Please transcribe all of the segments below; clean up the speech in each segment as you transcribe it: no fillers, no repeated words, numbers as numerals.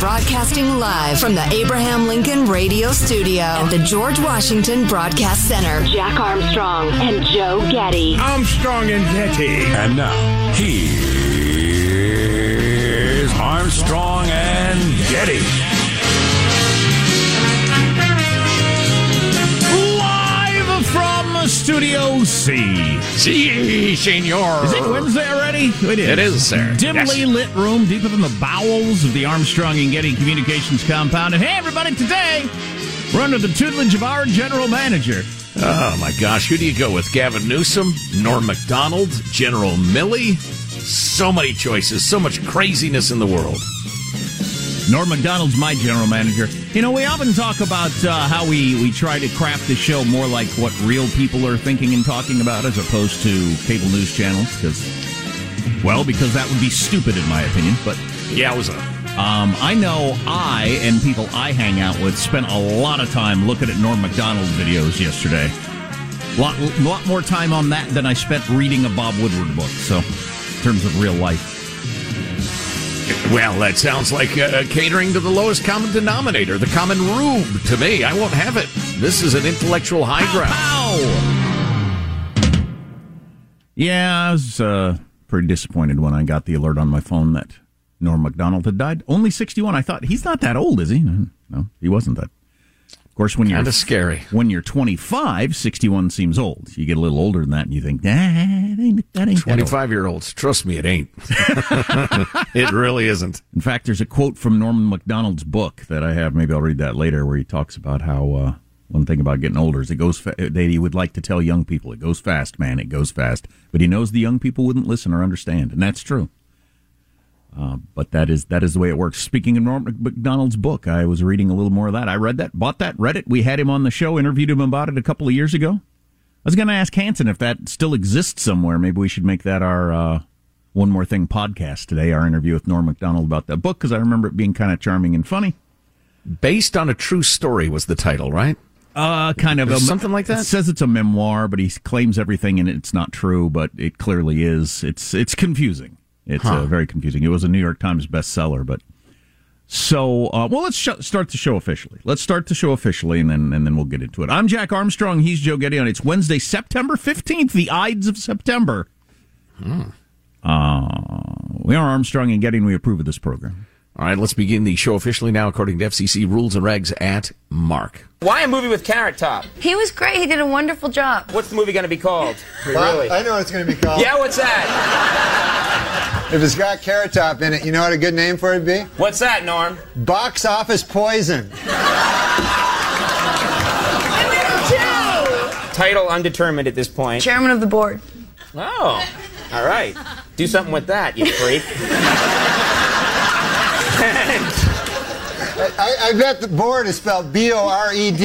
Broadcasting live from the Abraham Lincoln Radio Studio at the George Washington Broadcast Center. Jack Armstrong and Joe Getty. Armstrong and Getty. And now, here's Armstrong and Getty. Live from Studio C. C, senor. Is it Wednesday already? It is, sir. Dimly lit room deep in the bowels of the Armstrong and Getty Communications compound. And hey, everybody, today we're under the tutelage of our general manager. Oh, my gosh. Who do you go with? Gavin Newsom, Norm MacDonald, General Milley? So many choices. So much craziness in the world. Norm MacDonald's my general manager. You know, we often talk about how we try to craft the show more like what real people are thinking and talking about as opposed to cable news channels, because that would be stupid in my opinion. But yeah, it was I know I and people I hang out with spent a lot of time looking at Norm MacDonald videos yesterday. A lot more time on that than I spent reading a Bob Woodward book. So, in terms of real life. Well, that sounds like catering to the lowest common denominator, the common rube to me. I won't have it. This is an intellectual high ground. Ow! Yeah, I was pretty disappointed when I got the alert on my phone that Norm MacDonald had died. Only 61. I thought, he's not that old, is he? No, he wasn't that. Of course, when you're 25, 61 seems old. You get a little older than that, and you think, that ain't 25-year-olds, trust me, it ain't. It really isn't. In fact, there's a quote from Norm MacDonald's book that I have. Maybe I'll read that later, where he talks about how one thing about getting older is he would like to tell young people, it goes fast, man, it goes fast. But he knows the young people wouldn't listen or understand, and that's true. But that is the way it works. Speaking of Norm MacDonald's book, I was reading a little more of that. I read that, bought that, read it. We had him on the show, interviewed him about it a couple of years ago. I was going to ask Hanson if that still exists somewhere. Maybe we should make that our One More Thing podcast today, our interview with Norm MacDonald about that book, because I remember it being kind of charming and funny. Based on a True Story was the title, right? Something like that? It says it's a memoir, but he claims everything and it's not true, but it clearly is. It's confusing. It's very confusing. It was a New York Times bestseller, but so let's start the show officially. Let's start the show officially, and then we'll get into it. I'm Jack Armstrong. He's Joe Getty. It's Wednesday, September 15th, the Ides of September. We are Armstrong and Getty, and we approve of this program. All right, let's begin the show officially now, according to FCC rules and regs, at Mark. Why a movie with Carrot Top? He was great. He did a wonderful job. What's the movie going to be called? Really? I know what it's going to be called. Yeah, what's that? If it's got Carrot Top in it, you know what a good name for it would be? What's that, Norm? Box Office Poison. Title undetermined at this point. Chairman of the board. Oh, all right. Do something with that, you freak. I bet the board is spelled B-O-R-E-D. I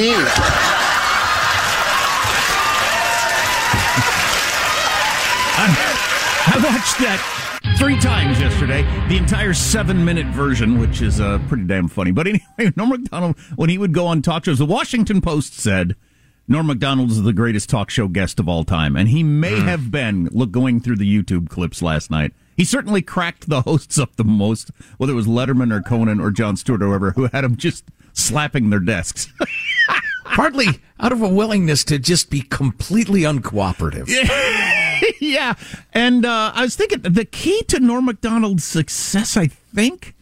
watched that 3 times yesterday, the entire 7-minute version, which is pretty damn funny. But anyway, Norm MacDonald, when he would go on talk shows, the Washington Post said Norm MacDonald is the greatest talk show guest of all time. And he may have been, going through the YouTube clips last night. He certainly cracked the hosts up the most, whether it was Letterman or Conan or Jon Stewart or whoever, who had them just slapping their desks. Partly out of a willingness to just be completely uncooperative. Yeah. And I was thinking, the key to Norm MacDonald's success, I think,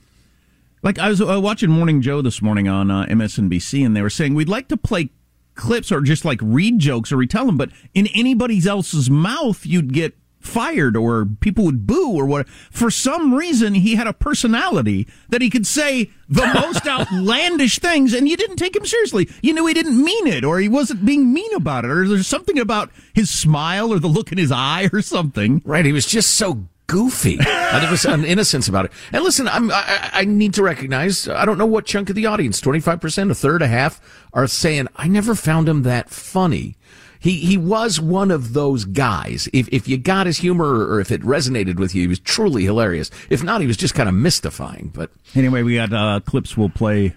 I was watching Morning Joe this morning on MSNBC, and they were saying, we'd like to play clips or just read jokes or retell them, but in anybody else's mouth, you'd get fired or people would boo or what. For some reason, he had a personality that he could say the most outlandish things, and you didn't take him seriously. You knew he didn't mean it, or he wasn't being mean about it, or there's something about his smile or the look in his eye or something. Right, he was just so goofy. There was an innocence about it. And listen, I need to recognize, I don't know what chunk of the audience, 25%, a third, a half, are saying, I never found him that funny. He was one of those guys. If you got his humor or if it resonated with you, he was truly hilarious. If not, he was just kind of mystifying. But anyway, we got clips we'll play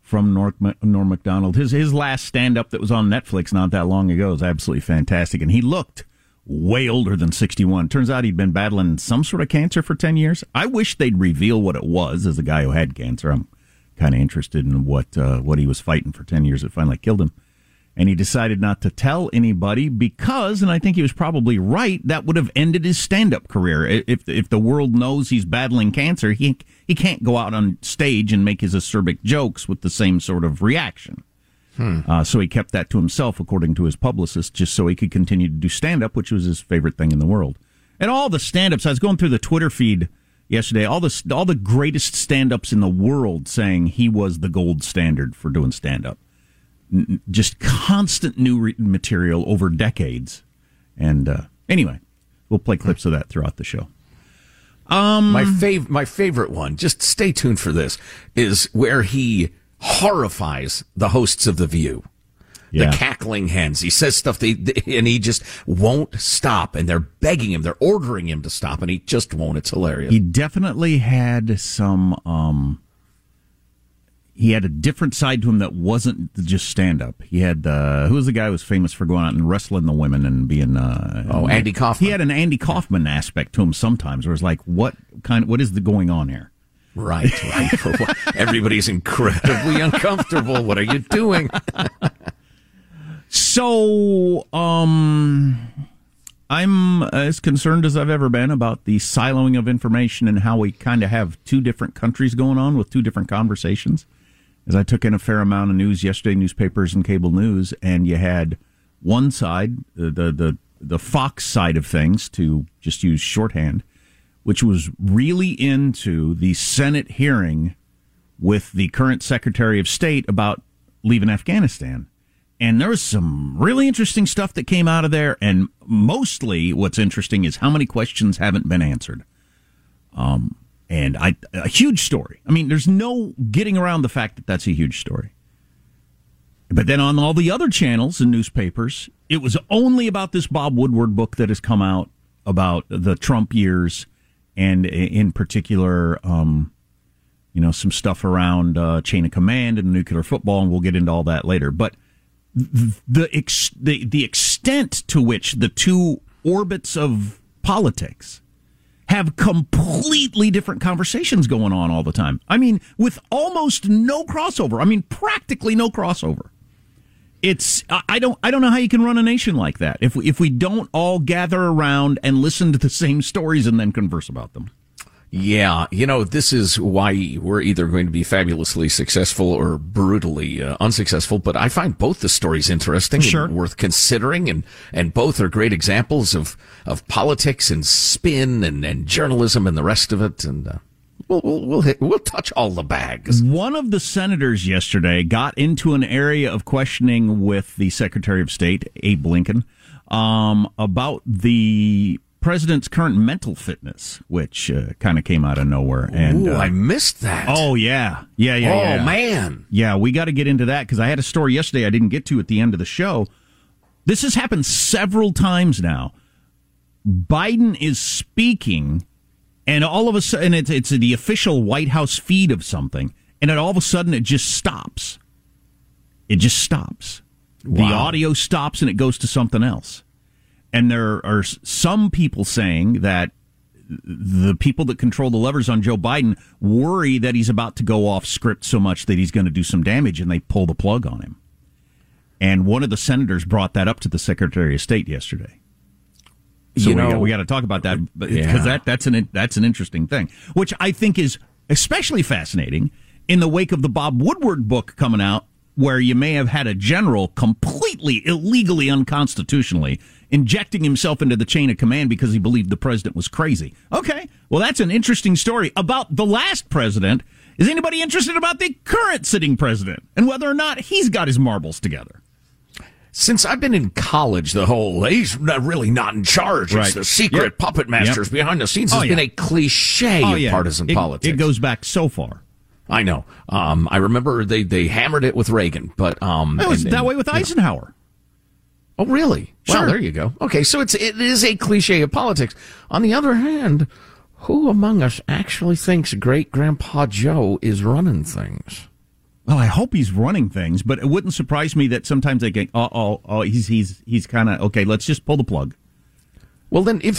from Norm MacDonald. His last stand-up that was on Netflix not that long ago is absolutely fantastic. And he looked way older than 61. Turns out he'd been battling some sort of cancer for 10 years. I wish they'd reveal what it was. As a guy who had cancer, I'm kind of interested in what he was fighting for 10 years. It finally killed him. And he decided not to tell anybody because, and I think he was probably right, that would have ended his stand-up career. If the world knows he's battling cancer, he can't go out on stage and make his acerbic jokes with the same sort of reaction. So he kept that to himself, according to his publicist, just so he could continue to do stand-up, which was his favorite thing in the world. And all the stand-ups, I was going through the Twitter feed yesterday, all the greatest stand-ups in the world saying he was the gold standard for doing stand-up. Just constant new written material over decades. And anyway, we'll play clips of that throughout the show. My favorite one, just stay tuned for this, is where he horrifies the hosts of The View. Yeah. The cackling hens. He says stuff and he just won't stop. And they're begging him. They're ordering him to stop. And he just won't. It's hilarious. He definitely had some... He had a different side to him that wasn't just stand-up. He had, who was the guy who was famous for going out and wrestling the women and being... Andy Kaufman. He had an Andy Kaufman aspect to him sometimes, where it's like, what is going on here? Right. Everybody's incredibly uncomfortable. What are you doing? So, I'm as concerned as I've ever been about the siloing of information and how we kind of have 2 different countries going on with 2 different conversations. As I took in a fair amount of news yesterday, newspapers and cable news, and you had one side, the Fox side of things, to just use shorthand, which was really into the Senate hearing with the current Secretary of State about leaving Afghanistan. And there was some really interesting stuff that came out of there, and mostly what's interesting is how many questions haven't been answered. And a huge story. I mean, there's no getting around the fact that that's a huge story. But then on all the other channels and newspapers, it was only about this Bob Woodward book that has come out about the Trump years, and in particular, some stuff around chain of command and nuclear football, and we'll get into all that later. But the extent to which the 2 orbits of politics have completely different conversations going on all the time. I mean, with almost no crossover. I mean, practically no crossover. It's I don't know how you can run a nation like that if we don't all gather around and listen to the same stories and then converse about them. Yeah, you know, this is why we're either going to be fabulously successful or brutally unsuccessful, but I find both the stories interesting and worth considering, and both are great examples of politics and spin and journalism and the rest of it, and we'll touch all the bags. One of the senators yesterday got into an area of questioning with the Secretary of State, Abe Lincoln, about the president's current mental fitness, which kind of came out of nowhere. And I missed that. Oh, yeah. Man. Yeah, we got to get into that, because I had a story yesterday I didn't get to at the end of the show. This has happened several times now. Biden is speaking, and all of a sudden, it's the official White House feed of something, and then all of a sudden it just stops. It just stops. Wow. The audio stops, and it goes to something else. And there are some people saying that the people that control the levers on Joe Biden worry that he's about to go off script so much that he's going to do some damage, and they pull the plug on him. And one of the senators brought that up to the Secretary of State yesterday. So we got to talk about that, because that's an interesting thing, which I think is especially fascinating in the wake of the Bob Woodward book coming out, where you may have had a general completely illegally, unconstitutionally injecting himself into the chain of command because he believed the president was crazy. Okay, well, that's an interesting story about the last president. Is anybody interested about the current sitting president and whether or not he's got his marbles together? Since I've been in college, the whole he's really not in charge. Right. It's the secret puppet masters behind the scenes has been a cliche of partisan politics. It goes back so far. I know. I remember they hammered it with Reagan, but it was that way with Eisenhower. Oh, really? Sure. Well, there you go. Okay, so it is a cliche of politics. On the other hand, who among us actually thinks Great Grandpa Joe is running things? Well, I hope he's running things, but it wouldn't surprise me that sometimes they get, he's kind of okay. Let's just pull the plug. Well, then, if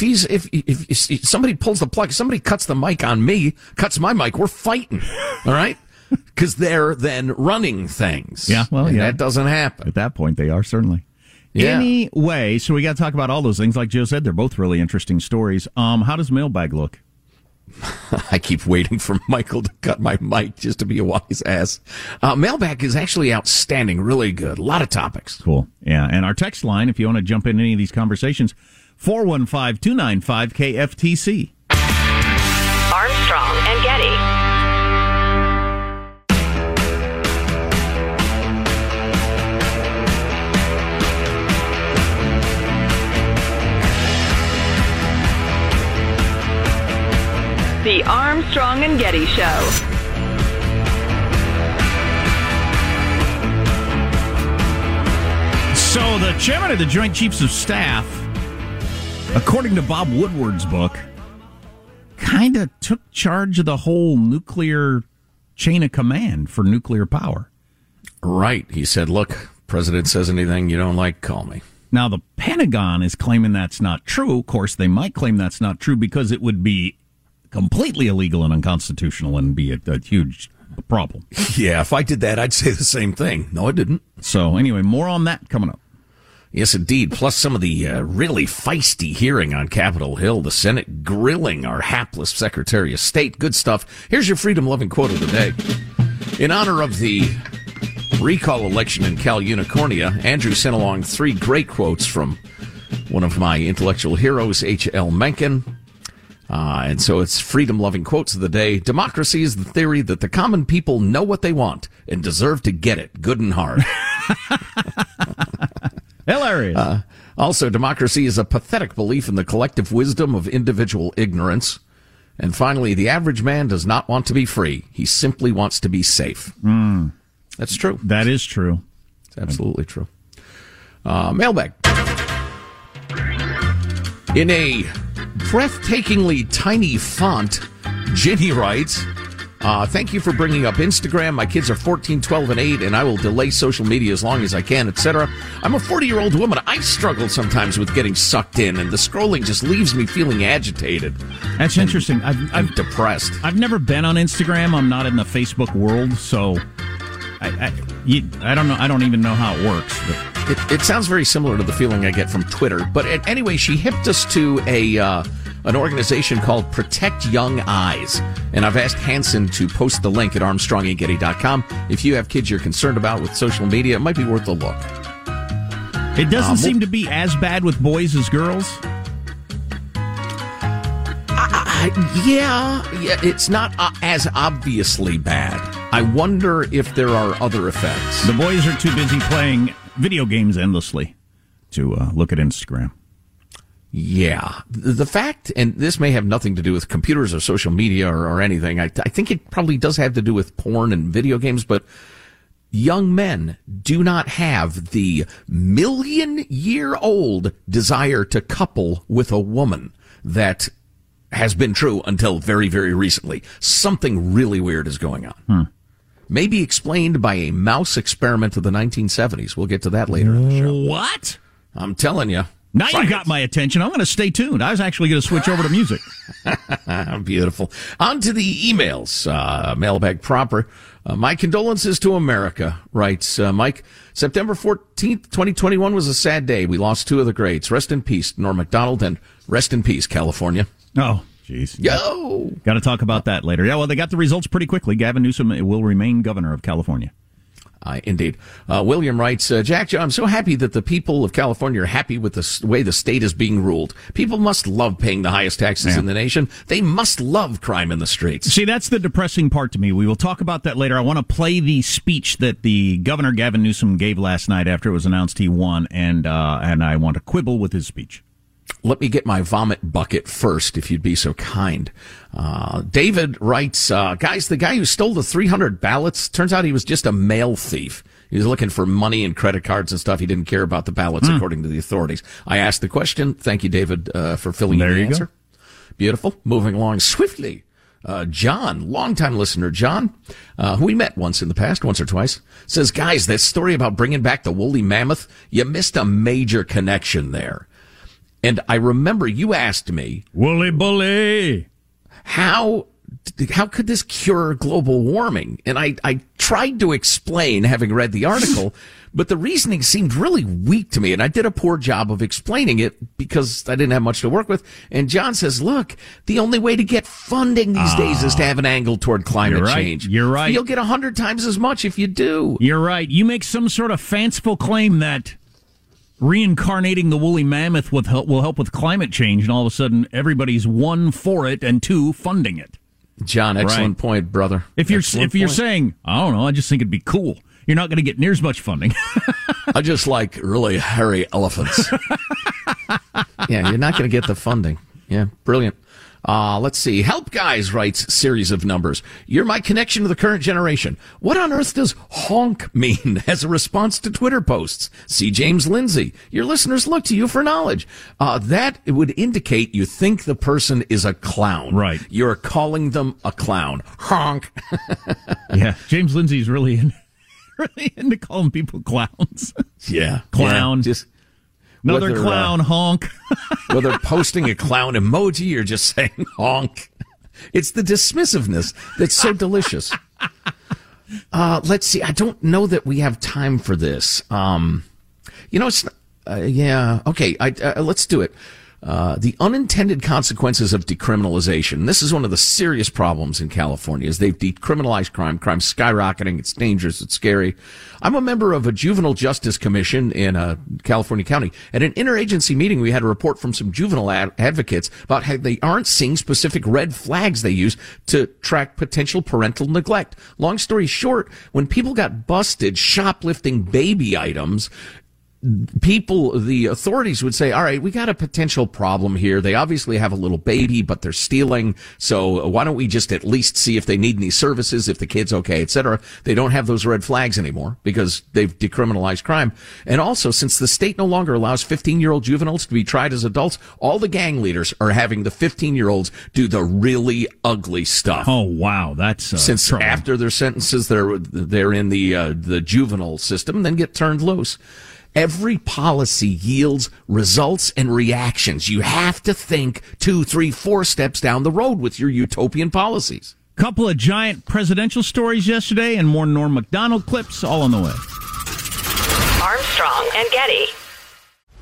somebody pulls the plug, somebody cuts the mic on me, cuts my mic, we're fighting, all right? Because they're then running things. Yeah, well, and that doesn't happen. At that point, they are, certainly. Yeah. Anyway, so we got to talk about all those things. Like Joe said, they're both really interesting stories. How does mailbag look? I keep waiting for Michael to cut my mic just to be a wise ass. Mailbag is actually outstanding, really good. A lot of topics. Cool. Yeah, and our text line, if you want to jump in any of these conversations, 415-295-KFTC. Armstrong and Getty. The Armstrong and Getty Show. So the chairman of the Joint Chiefs of Staff, according to Bob Woodward's book, kind of took charge of the whole nuclear chain of command for nuclear power. Right. He said, look, president says anything you don't like, call me. Now, the Pentagon is claiming that's not true. Of course, they might claim that's not true because it would be completely illegal and unconstitutional and be a huge problem. Yeah, if I did that, I'd say the same thing. No, I didn't. So anyway, more on that coming up. Yes, indeed. Plus some of the really feisty hearing on Capitol Hill, the Senate grilling our hapless Secretary of State. Good stuff. Here's your freedom-loving quote of the day. In honor of the recall election in Cal Unicornia, Andrew sent along three great quotes from one of my intellectual heroes, H.L. Mencken. And so it's freedom-loving quotes of the day. Democracy is the theory that the common people know what they want and deserve to get it good and hard. Hilarious. Also, democracy is a pathetic belief in the collective wisdom of individual ignorance. And finally, the average man does not want to be free. He simply wants to be safe. Mm. That's true. That is true. It's absolutely true. Mailbag. In a breathtakingly tiny font, Ginny writes, thank you for bringing up Instagram. My kids are 14, 12, and 8, and I will delay social media as long as I can, etc. I'm a 40-year-old woman. I struggle sometimes with getting sucked in, and the scrolling just leaves me feeling agitated. That's interesting. I'm depressed. I've never been on Instagram. I'm not in the Facebook world, so I don't know. I don't even know how it works. It sounds very similar to the feeling I get from Twitter. But anyway, she hipped us to a an organization called Protect Young Eyes. And I've asked Hanson to post the link at armstrongandgetty.com. If you have kids you're concerned about with social media, it might be worth a look. It doesn't seem to be as bad with boys as girls. Yeah, it's not as obviously bad. I wonder if there are other effects. The boys are too busy playing video games endlessly to look at Instagram. Yeah. The fact, and this may have nothing to do with computers or social media or anything, I think it probably does have to do with porn and video games, but young men do not have the million-year-old desire to couple with a woman that has been true until very, very recently. Something really weird is going on. Maybe explained by a mouse experiment of the 1970s. We'll get to that later in the show. What? I'm telling you. Now you got my attention. I'm going to stay tuned. I was actually going to switch over to music. Beautiful. On to the emails. Mailbag proper. My condolences to America, writes Mike. September 14th, 2021 was a sad day. We lost two of the greats. Rest in peace, Norm MacDonald, and rest in peace, California. Oh, jeez. Yo! Got to talk about that later. Yeah, well, they got the results pretty quickly. Gavin Newsom will remain governor of California. Indeed. William writes, Jack, John, I'm so happy that the people of California are happy with the way the state is being ruled. People must love paying the highest taxes in the nation. They must love crime in the streets. See, that's the depressing part to me. We will talk about that later. I want to play the speech that the governor, Gavin Newsom, gave last night after it was announced he won, and I want to quibble with his speech. Let me get my vomit bucket first, if you'd be so kind. David writes, guys, the guy who stole the 300 ballots, turns out he was just a mail thief. He was looking for money and credit cards and stuff. He didn't care about the ballots, according to the authorities. I asked the question. Thank you, David, for filling in the answer. Go. Beautiful. Moving along swiftly. John, longtime listener John, who we met once in the past, once or twice, says, guys, that story about bringing back the woolly mammoth, you missed a major connection there. And I remember you asked me, Wooly Bully, how could this cure global warming? And I tried to explain, having read the article, but the reasoning seemed really weak to me, and I did a poor job of explaining it because I didn't have much to work with. And John says, look, the only way to get funding these days is to have an angle toward climate change. You're right. You'll get 100 times as much if you do. You're right. You make some sort of fanciful claim that reincarnating the woolly mammoth will help with climate change, and all of a sudden everybody's one for it and two funding it. John, excellent point, brother. If you're saying, I don't know, I just think it'd be cool, you're not going to get near as much funding. I just like really hairy elephants. Yeah, you're not going to get the funding. Yeah, brilliant. Let's see. Help Guys writes series of numbers. You're my connection to the current generation. What on earth does honk mean as a response to Twitter posts? See James Lindsay. Your listeners look to you for knowledge. That would indicate you think the person is a clown. Right. You're calling them a clown. Honk. Yeah. James Lindsay's really into calling people clowns. Yeah. Clown. Yeah, just another clown, honk. Whether posting a clown emoji or just saying honk. It's the dismissiveness that's so delicious. Let's see. I don't know that we have time for this. It's... yeah. Okay, let's do it. The unintended consequences of decriminalization. This is one of the serious problems in California, is they've decriminalized crime. Crime's skyrocketing. It's dangerous. It's scary. I'm a member of a juvenile justice commission in a California county. At an interagency meeting, we had a report from some juvenile advocates about how they aren't seeing specific red flags they use to track potential parental neglect. Long story short, when people got busted shoplifting baby items, the authorities would say, all right, we got a potential problem here. They obviously have a little baby, but they're stealing. So why don't we just at least see if they need any services, if the kid's okay, etc. They don't have those red flags anymore because they've decriminalized crime. And also, since the state no longer allows 15-year-old juveniles to be tried as adults, all the gang leaders are having the 15-year-olds do the really ugly stuff. Oh, wow. That's since troubling. After their sentences, they're in the juvenile system, then get turned loose. Every policy yields results and reactions. You have to think 2, 3, 4 steps down the road with your utopian policies. Couple of giant presidential stories yesterday and more Norm MacDonald clips all on the way. Armstrong and Getty.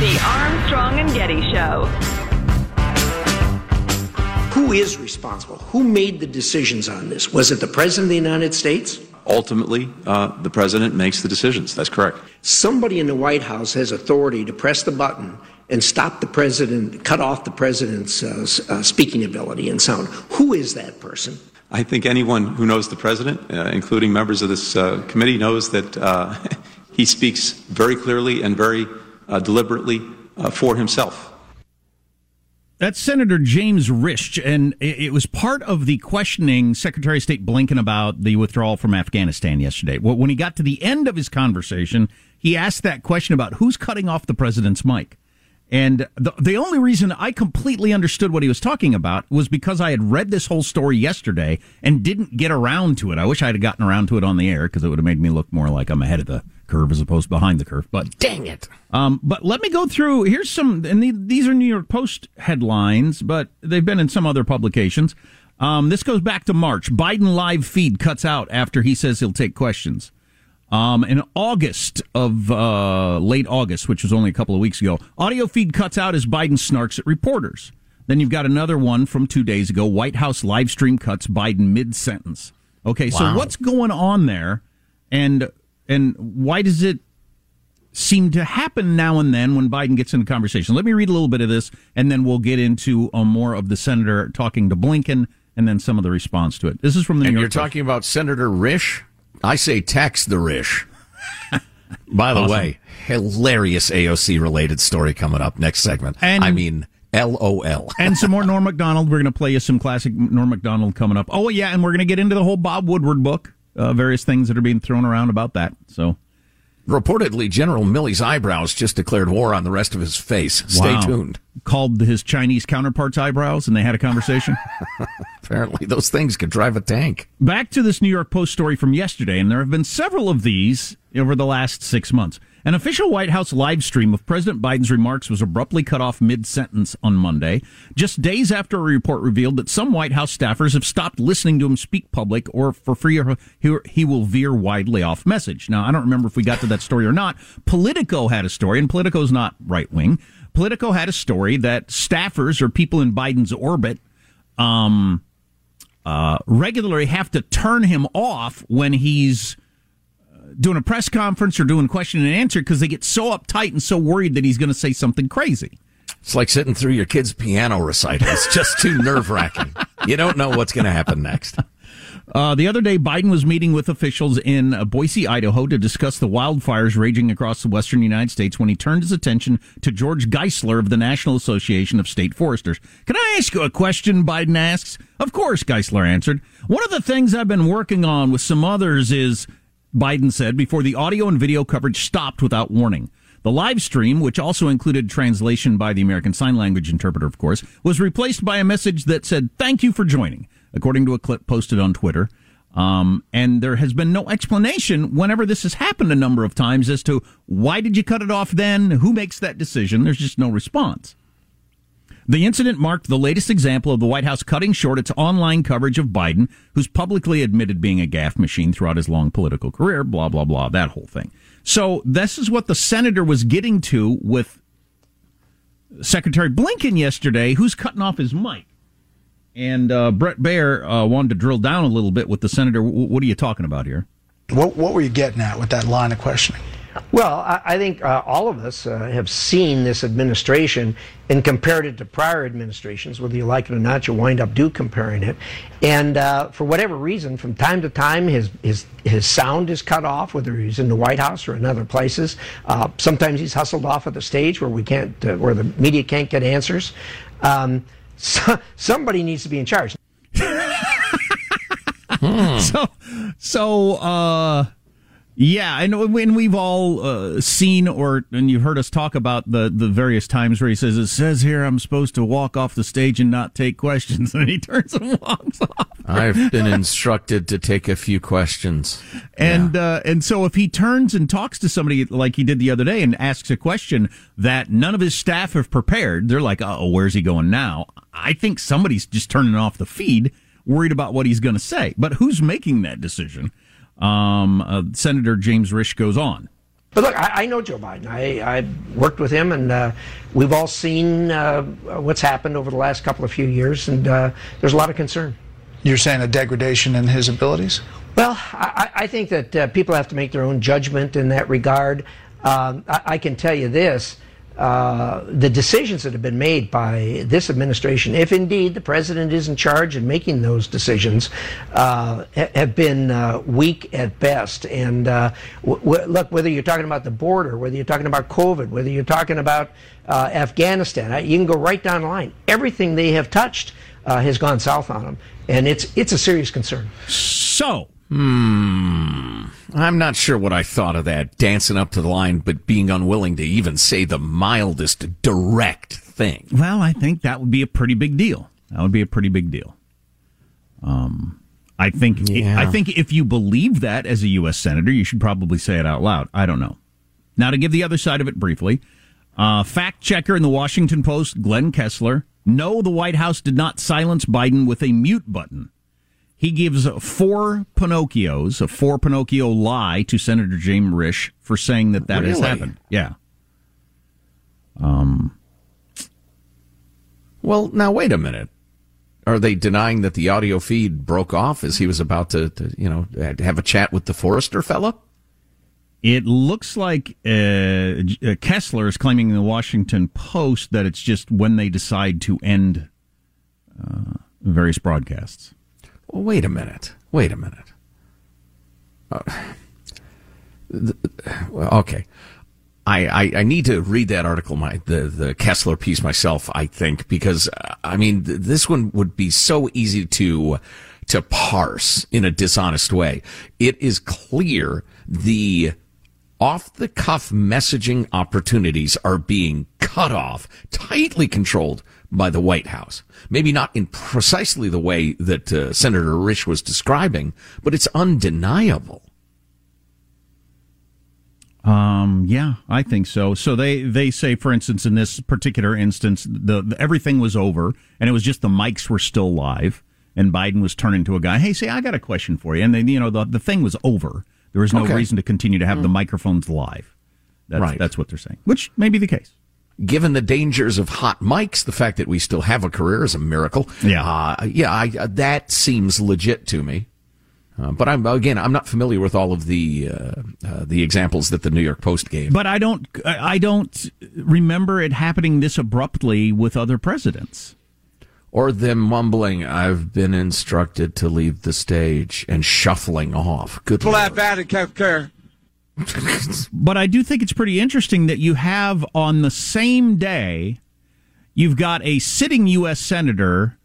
The Armstrong and Getty Show. Who is responsible? Who made the decisions on this? Was it the President of the United States? Ultimately, the President makes the decisions. That's correct. Somebody in the White House has authority to press the button and stop the President, cut off the President's speaking ability and sound. Who is that person? I think anyone who knows the President, including members of this committee, knows that he speaks very clearly and very deliberately for himself. That's Senator James Risch, and it was part of the questioning Secretary of State Blinken about the withdrawal from Afghanistan yesterday. When he got to the end of his conversation, he asked that question about who's cutting off the president's mic. And the only reason I completely understood what he was talking about was because I had read this whole story yesterday and didn't get around to it. I wish I had gotten around to it on the air because it would have made me look more like I'm ahead of the curve as opposed to behind the curve, but dang it. But let me go through, here's some, and these are New York Post headlines, but they've been in some other publications. This goes back to March. Biden live feed cuts out after he says he'll take questions. In August of, late August, which was only a couple of weeks ago, audio feed cuts out as Biden snarks at reporters. Then you've got another one from 2 days ago, White House live stream cuts Biden mid-sentence. Okay, wow. So what's going on there? And why does it seem to happen now and then when Biden gets into conversation? Let me read a little bit of this, and then we'll get into more of the senator talking to Blinken, and then some of the response to it. This is from the New York Post. You're talking about Senator Risch? I say tax the Risch. By the way, hilarious AOC-related story coming up next segment. And I mean, LOL. And some more Norm MacDonald. We're going to play you some classic Norm MacDonald coming up. Oh, yeah, and we're going to get into the whole Bob Woodward book, various things that are being thrown around about that. So, reportedly, General Milley's eyebrows just declared war on the rest of his face. Wow. Stay tuned. Called his Chinese counterpart's eyebrows, and they had a conversation? Apparently, those things could drive a tank. Back to this New York Post story from yesterday, and there have been several of these over the last 6 months. An official White House live stream of President Biden's remarks was abruptly cut off mid-sentence on Monday, just days after a report revealed that some White House staffers have stopped listening to him speak public or for fear he will veer widely off message. Now, I don't remember if we got to that story or not. Politico had a story, and Politico's not right-wing. Politico had a story that staffers or people in Biden's orbit regularly have to turn him off when he's doing a press conference or doing question and answer because they get so uptight and so worried that he's going to say something crazy. It's like sitting through your kid's piano recital. It's just too nerve-wracking. You don't know what's going to happen next. The other day, Biden was meeting with officials in Boise, Idaho, to discuss the wildfires raging across the western United States when he turned his attention to George Geisler of the National Association of State Foresters. Can I ask you a question, Biden asks? Of course, Geisler answered. One of the things I've been working on with some others is, Biden said, before the audio and video coverage stopped without warning. The live stream, which also included translation by the American Sign Language interpreter, of course, was replaced by a message that said, "Thank you for joining," according to a clip posted on Twitter. And there has been no explanation whenever this has happened a number of times as to why did you cut it off then? Who makes that decision? There's just no response. The incident marked the latest example of the White House cutting short its online coverage of Biden, who's publicly admitted being a gaffe machine throughout his long political career, blah, blah, blah, that whole thing. So this is what the senator was getting to with Secretary Blinken yesterday, who's cutting off his mic. And Brett Baer wanted to drill down a little bit with the senator. What are you talking about here? What were you getting at with that line of questioning? Well, I think all of us have seen this administration and compared it to prior administrations, whether you like it or not, you wind up comparing it. And for whatever reason, from time to time, his sound is cut off, whether he's in the White House or in other places. Sometimes he's hustled off at the stage where we can't, where the media can't get answers. Somebody needs to be in charge. Yeah, and when we've all seen and you've heard us talk about the various times where he says, it says here I'm supposed to walk off the stage and not take questions, and he turns and walks off. I've been instructed to take a few questions. And and so if he turns and talks to somebody like he did the other day and asks a question that none of his staff have prepared, they're like, uh-oh, where's he going now? I think somebody's just turning off the feed, worried about what he's going to say. But who's making that decision? Senator James Risch goes on. But look, I know Joe Biden. I worked with him, and we've all seen what's happened over the last few years, and there's a lot of concern. You're saying a degradation in his abilities? Well, I think that people have to make their own judgment in that regard. I can tell you this. The decisions that have been made by this administration, if indeed the president is in charge and making those decisions, have been weak at best. And look, whether you're talking about the border, whether you're talking about COVID, whether you're talking about Afghanistan, you can go right down the line. Everything they have touched has gone south on them, and it's a serious concern. So. I'm not sure what I thought of that, dancing up to the line, but being unwilling to even say the mildest direct thing. Well, I think that would be a pretty big deal. I think I think if you believe that as a U.S. senator, you should probably say it out loud. I don't know. Now, to give the other side of it briefly, fact checker in the Washington Post, Glenn Kessler, no, the White House did not silence Biden with a mute button. He gives a four-Pinocchio lie to Senator James Risch for saying that has happened. Yeah. Well, now, wait a minute. Are they denying that the audio feed broke off as he was about to have a chat with the Forrester fella? It looks like Kessler is claiming in the Washington Post that it's just when they decide to end various broadcasts. Wait a minute. Okay. I need to read that article, the Kessler piece myself, I think, because, I mean, this one would be so easy to parse in a dishonest way. It is clear the off-the-cuff messaging opportunities are being cut off, tightly controlled by the White House. Maybe not in precisely the way that Senator Risch was describing, but it's undeniable. Yeah, I think so. So they say, for instance, in this particular instance, the everything was over and it was just the mics were still live and Biden was turning to a guy, hey, say, I got a question for you. And then, you know, the thing was over. There was no reason to continue to have the microphones live. That's what they're saying, which may be the case. Given the dangers of hot mics, the fact that we still have a career is a miracle. Yeah. That seems legit to me. But I'm not familiar with all of the examples that the New York Post gave. But I don't remember it happening this abruptly with other presidents, or them mumbling, "I've been instructed to leave the stage," and shuffling off. Good laugh at it, Kev Kerr. But I do think it's pretty interesting that you have on the same day, you've got a sitting U.S. senator.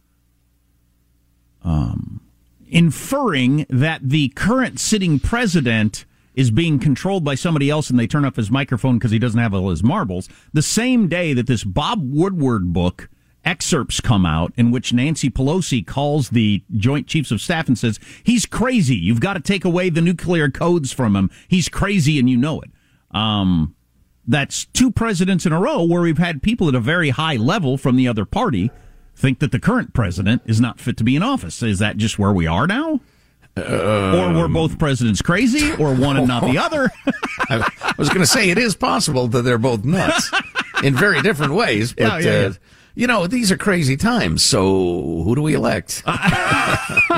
Inferring that the current sitting president is being controlled by somebody else and they turn off his microphone because he doesn't have all his marbles, the same day that this Bob Woodward book excerpts come out in which Nancy Pelosi calls the Joint Chiefs of Staff and says, he's crazy. You've got to take away the nuclear codes from him. He's crazy and you know it. That's two presidents in a row where we've had people at a very high level from the other party think that the current president is not fit to be in office. Is that just where we are now? Or were both presidents crazy, or one and not the other? I was going to say, it is possible that they're both nuts in very different ways. But, you know, these are crazy times, so who do we elect? You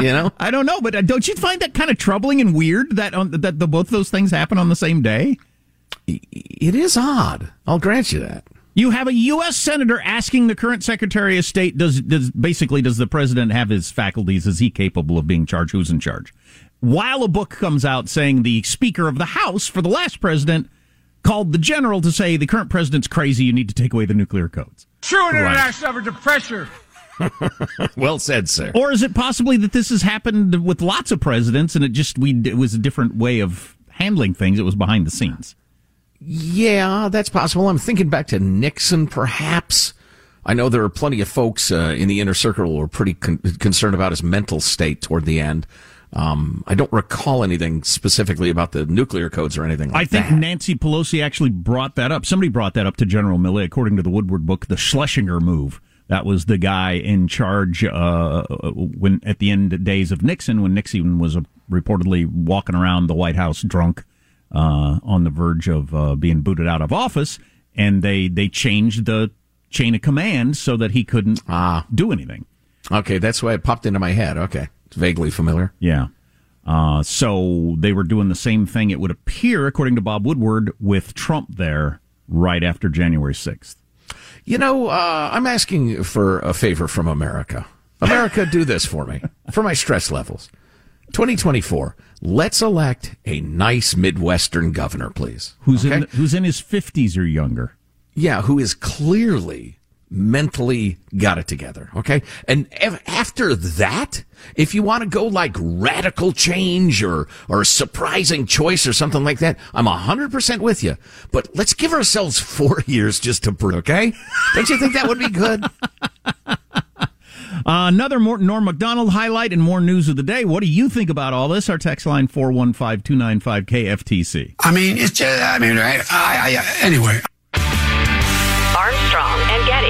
know? I don't know, but don't you find that kind of troubling and weird that both those things happen on the same day? It is odd. I'll grant you that. You have a U.S. senator asking the current Secretary of State, does the president have his faculties? Is he capable of being charged? Who's in charge? While a book comes out saying the Speaker of the House for the last president called the general to say the current president's crazy, you need to take away the nuclear codes. True international effort to pressure. Well said, sir. Or is it possibly that this has happened with lots of presidents and it was a different way of handling things? It was behind the scenes. Yeah, that's possible. I'm thinking back to Nixon, perhaps. I know there are plenty of folks in the inner circle who are pretty concerned about his mental state toward the end. I don't recall anything specifically about the nuclear codes or anything like that. I think Nancy Pelosi actually brought that up. Somebody brought that up to General Milley, according to the Woodward book, the Schlesinger move. That was the guy in charge when at the end of days of Nixon, when Nixon was reportedly walking around the White House drunk. On the verge of being booted out of office, and they changed the chain of command so that he couldn't do anything. Okay, that's why it popped into my head. Okay, it's vaguely familiar. Yeah. So they were doing the same thing, it would appear, according to Bob Woodward, with Trump there right after January 6th. You know, I'm asking for a favor from America. America, do this for me, for my stress levels. 2024. Let's elect a nice Midwestern governor, please. Who's in his 50s or younger? Yeah, who is clearly mentally got it together. Okay, and after that, if you want to go like radical change or a surprising choice or something like that, I'm 100% with you. But let's give ourselves 4 years just to brew. Okay, don't you think that would be good? Another Norm MacDonald highlight and more news of the day. What do you think about all this? Our text line 415-295-KFTC. I mean, it's just, I mean, anyway. Armstrong and Getty.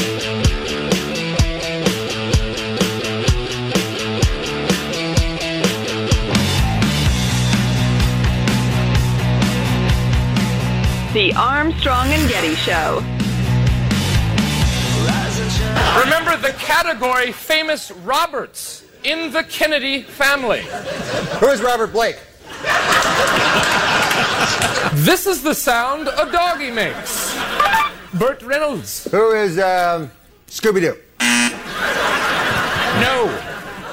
The Armstrong and Getty Show. Remember the category famous Roberts in the Kennedy family. Who's Robert Blake? This is the sound a doggy makes. Burt Reynolds. Who is Scooby-Doo? No.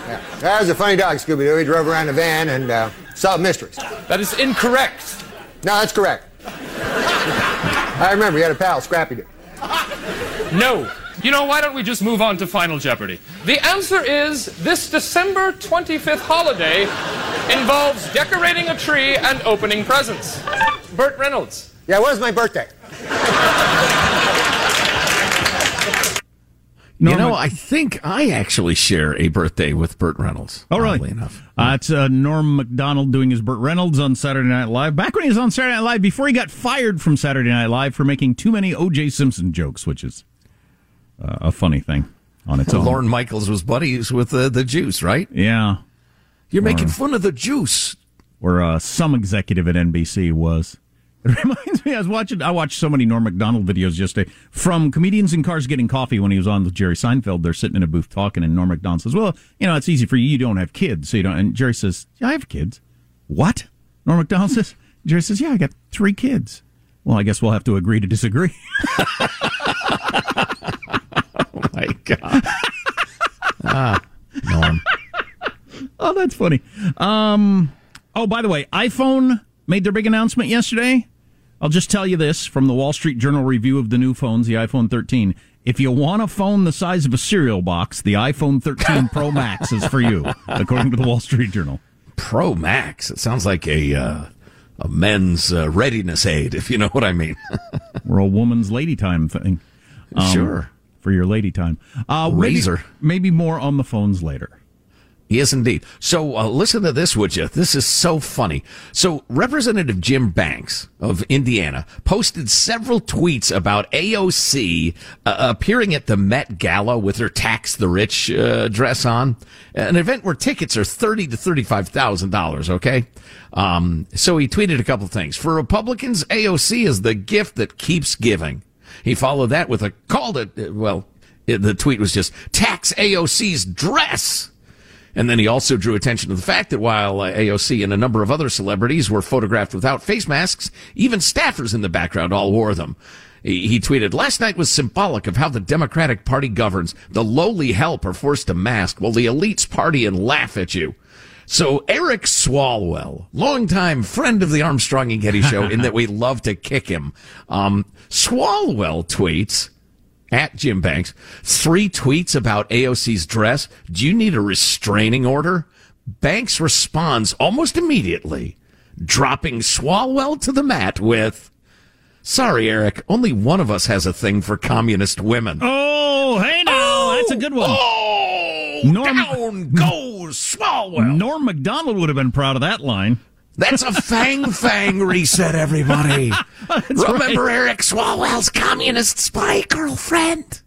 Yeah. That was a funny dog, Scooby-Doo. He drove around a van and solved mysteries. That is incorrect. No, that's correct. I remember, you had a pal, Scrappy-Doo. No. You know, why don't we just move on to Final Jeopardy? The answer is this December 25th holiday involves decorating a tree and opening presents. Burt Reynolds. Yeah, where's my birthday? Norm, you know, I think I actually share a birthday with Burt Reynolds. Oh, really? Oddly enough. It's Norm MacDonald doing his Burt Reynolds on Saturday Night Live. Back when he was on Saturday Night Live, before he got fired from Saturday Night Live for making too many O.J. Simpson jokes, which is a funny thing on its own. Lorne Michaels was buddies with the Juice, right? Yeah. You're making fun of the Juice. Or some executive at NBC was. It reminds me, I watched so many Norm MacDonald videos yesterday from comedians in cars getting coffee when he was on with Jerry Seinfeld. They're sitting in a booth talking, and Norm MacDonald says, well, you know, it's easy for you. You don't have kids. So you don't. And Jerry says, yeah, I have kids. What? Norm MacDonald says, Jerry says, yeah, I got 3 kids. Well, I guess we'll have to agree to disagree. Oh, my God. Norm. Oh, that's funny. Oh, by the way, iPhone made their big announcement yesterday. I'll just tell you this from the Wall Street Journal review of the new phones, the iPhone 13. If you want a phone the size of a cereal box, the iPhone 13 Pro Max is for you, according to the Wall Street Journal. Pro Max? It sounds like a men's readiness aid, if you know what I mean. Or a woman's lady time thing. Sure. For your lady time. Razor. Maybe more on the phones later. He is indeed. So listen to this, would you? This is so funny. So Representative Jim Banks of Indiana posted several tweets about AOC appearing at the Met Gala with her Tax the Rich dress on, an event where tickets are $30,000 to $35,000, okay? So he tweeted a couple things. For Republicans, AOC is the gift that keeps giving. He followed that with a call to, well, the tweet was just, tax AOC's dress. And then he also drew attention to the fact that while AOC and a number of other celebrities were photographed without face masks, even staffers in the background all wore them. He tweeted, last night was symbolic of how the Democratic Party governs. The lowly help are forced to mask while the elites party and laugh at you. So Eric Swalwell, longtime friend of the Armstrong and Getty show, in that we love to kick him. Swalwell tweets... at Jim Banks, 3 tweets about AOC's dress. Do you need a restraining order? Banks responds almost immediately, dropping Swalwell to the mat with, sorry, Eric, only one of us has a thing for communist women. Oh, hey now, that's a good one. Oh, down goes Swalwell. Norm MacDonald would have been proud of that line. That's a fang reset, everybody. Remember right. Eric Swalwell's communist spy girlfriend?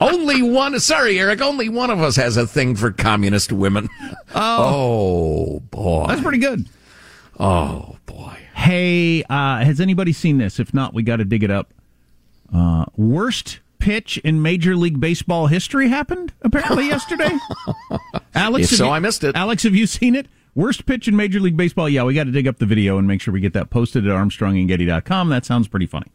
Only one of us has a thing for communist women. Oh boy. That's pretty good. Oh, boy. Hey, has anybody seen this? If not, we got to dig it up. Worst pitch in Major League Baseball history happened, apparently, yesterday. Alex, I missed it. Alex, have you seen it? Worst pitch in Major League Baseball? Yeah, we got to dig up the video and make sure we get that posted at armstrongandgetty.com. That sounds pretty funny.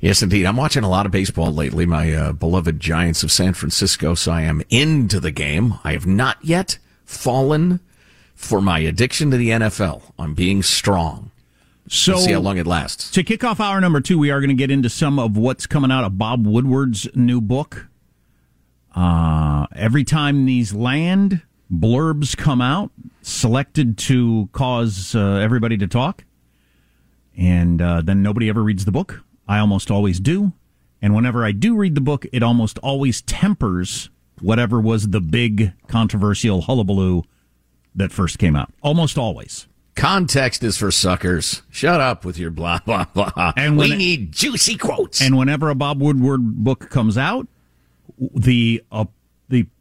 Yes, indeed. I'm watching a lot of baseball lately, my beloved Giants of San Francisco, so I am into the game. I have not yet fallen for my addiction to the NFL. I'm being strong. So we'll see how long it lasts. To kick off hour number 2, we are going to get into some of what's coming out of Bob Woodward's new book. Every time these land... blurbs come out, selected to cause everybody to talk, and then nobody ever reads the book. I almost always do, and whenever I do read the book, it almost always tempers whatever was the big controversial hullabaloo that first came out. Almost always. Context is for suckers. Shut up with your blah, blah, blah. And we need juicy quotes. And whenever a Bob Woodward book comes out, the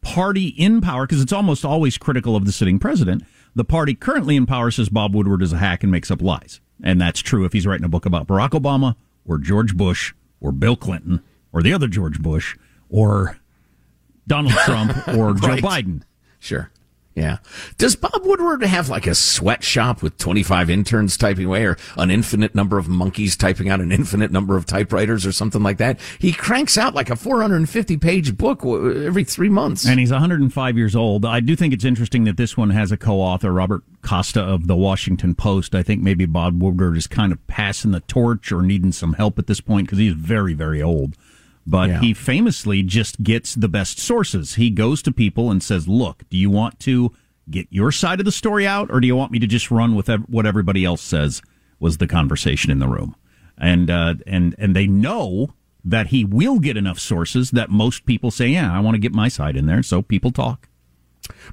party in power, because it's almost always critical of the sitting president, the party currently in power says Bob Woodward is a hack and makes up lies. And that's true if he's writing a book about Barack Obama or George Bush or Bill Clinton or the other George Bush or Donald Trump or right. Joe Biden. Sure. Yeah. Does Bob Woodward have like a sweatshop with 25 interns typing away or an infinite number of monkeys typing out an infinite number of typewriters or something like that? He cranks out like a 450-page book every 3 months. And he's 105 years old. I do think it's interesting that this one has a co-author, Robert Costa of The Washington Post. I think maybe Bob Woodward is kind of passing the torch or needing some help at this point because he's very, very old. But yeah. He famously just gets the best sources. He goes to people and says, look, do you want to get your side of the story out, or do you want me to just run with what everybody else says was the conversation in the room? And they know that he will get enough sources that most people say, yeah, I want to get my side in there, so people talk.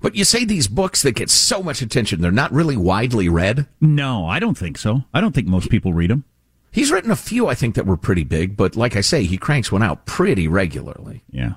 But you say these books that get so much attention, they're not really widely read? No, I don't think so. I don't think most people read them. He's written a few, I think, that were pretty big, but like I say, he cranks one out pretty regularly. Yeah.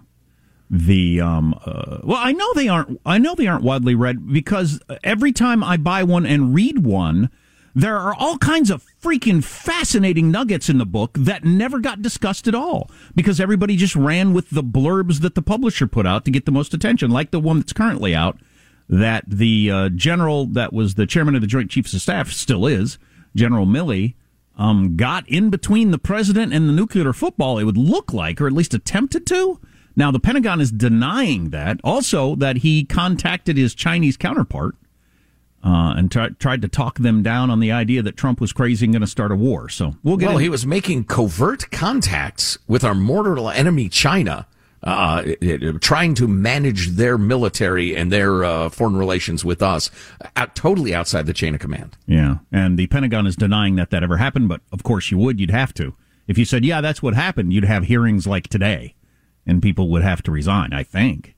I know they aren't widely read because every time I buy one and read one, there are all kinds of freaking fascinating nuggets in the book that never got discussed at all because everybody just ran with the blurbs that the publisher put out to get the most attention, like the one that's currently out that the general that was the chairman of the Joint Chiefs of Staff still is, General Milley, got in between the president and the nuclear football, it would look like, or at least attempted to. Now, the Pentagon is denying that. Also, that he contacted his Chinese counterpart and tried to talk them down on the idea that Trump was crazy and going to start a war. So we'll get he was making covert contacts with our mortal enemy, China, trying to manage their military and their foreign relations with us, totally outside the chain of command. Yeah, and the Pentagon is denying that ever happened, but of course you would. You'd have to. If you said, yeah, that's what happened, you'd have hearings like today, and people would have to resign, I think.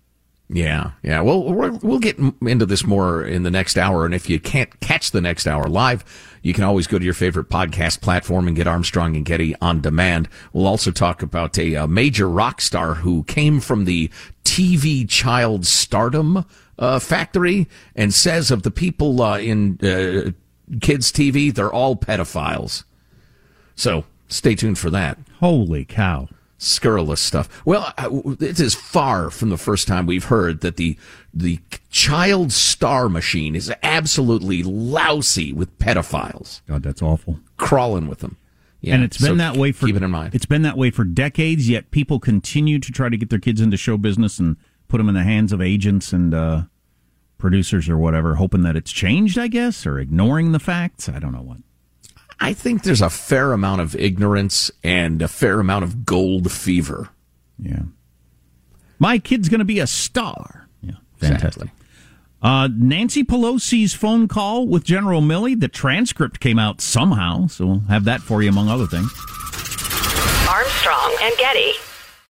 Yeah. Well, we'll get into this more in the next hour. And if you can't catch the next hour live, you can always go to your favorite podcast platform and get Armstrong and Getty on demand. We'll also talk about a major rock star who came from the TV child stardom factory and says of the people in kids TV, they're all pedophiles. So stay tuned for that. Holy cow. Scurrilous stuff. Well, it is far from the first time we've heard that the child star machine is absolutely lousy with pedophiles. God, that's awful. Crawling with them. Yeah, and it's been that way for, keep it in mind. It's been that way for decades, yet people continue to try to get their kids into show business and put them in the hands of agents and producers or whatever, hoping that it's changed, I guess, or ignoring the facts. I don't know what. I think there's a fair amount of ignorance and a fair amount of gold fever. Yeah. My kid's going to be a star. Yeah, fantastic. Exactly. Nancy Pelosi's phone call with General Milley, the transcript came out somehow, so we'll have that for you, among other things. Armstrong and Getty.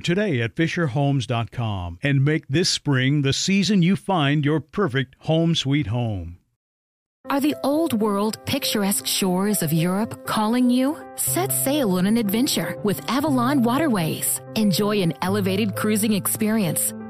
today at fisherhomes.com and make this spring the season you find your perfect home sweet home. Are the old-world, picturesque shores of Europe calling you? Set sail on an adventure with Avalon Waterways. Enjoy an elevated cruising experience.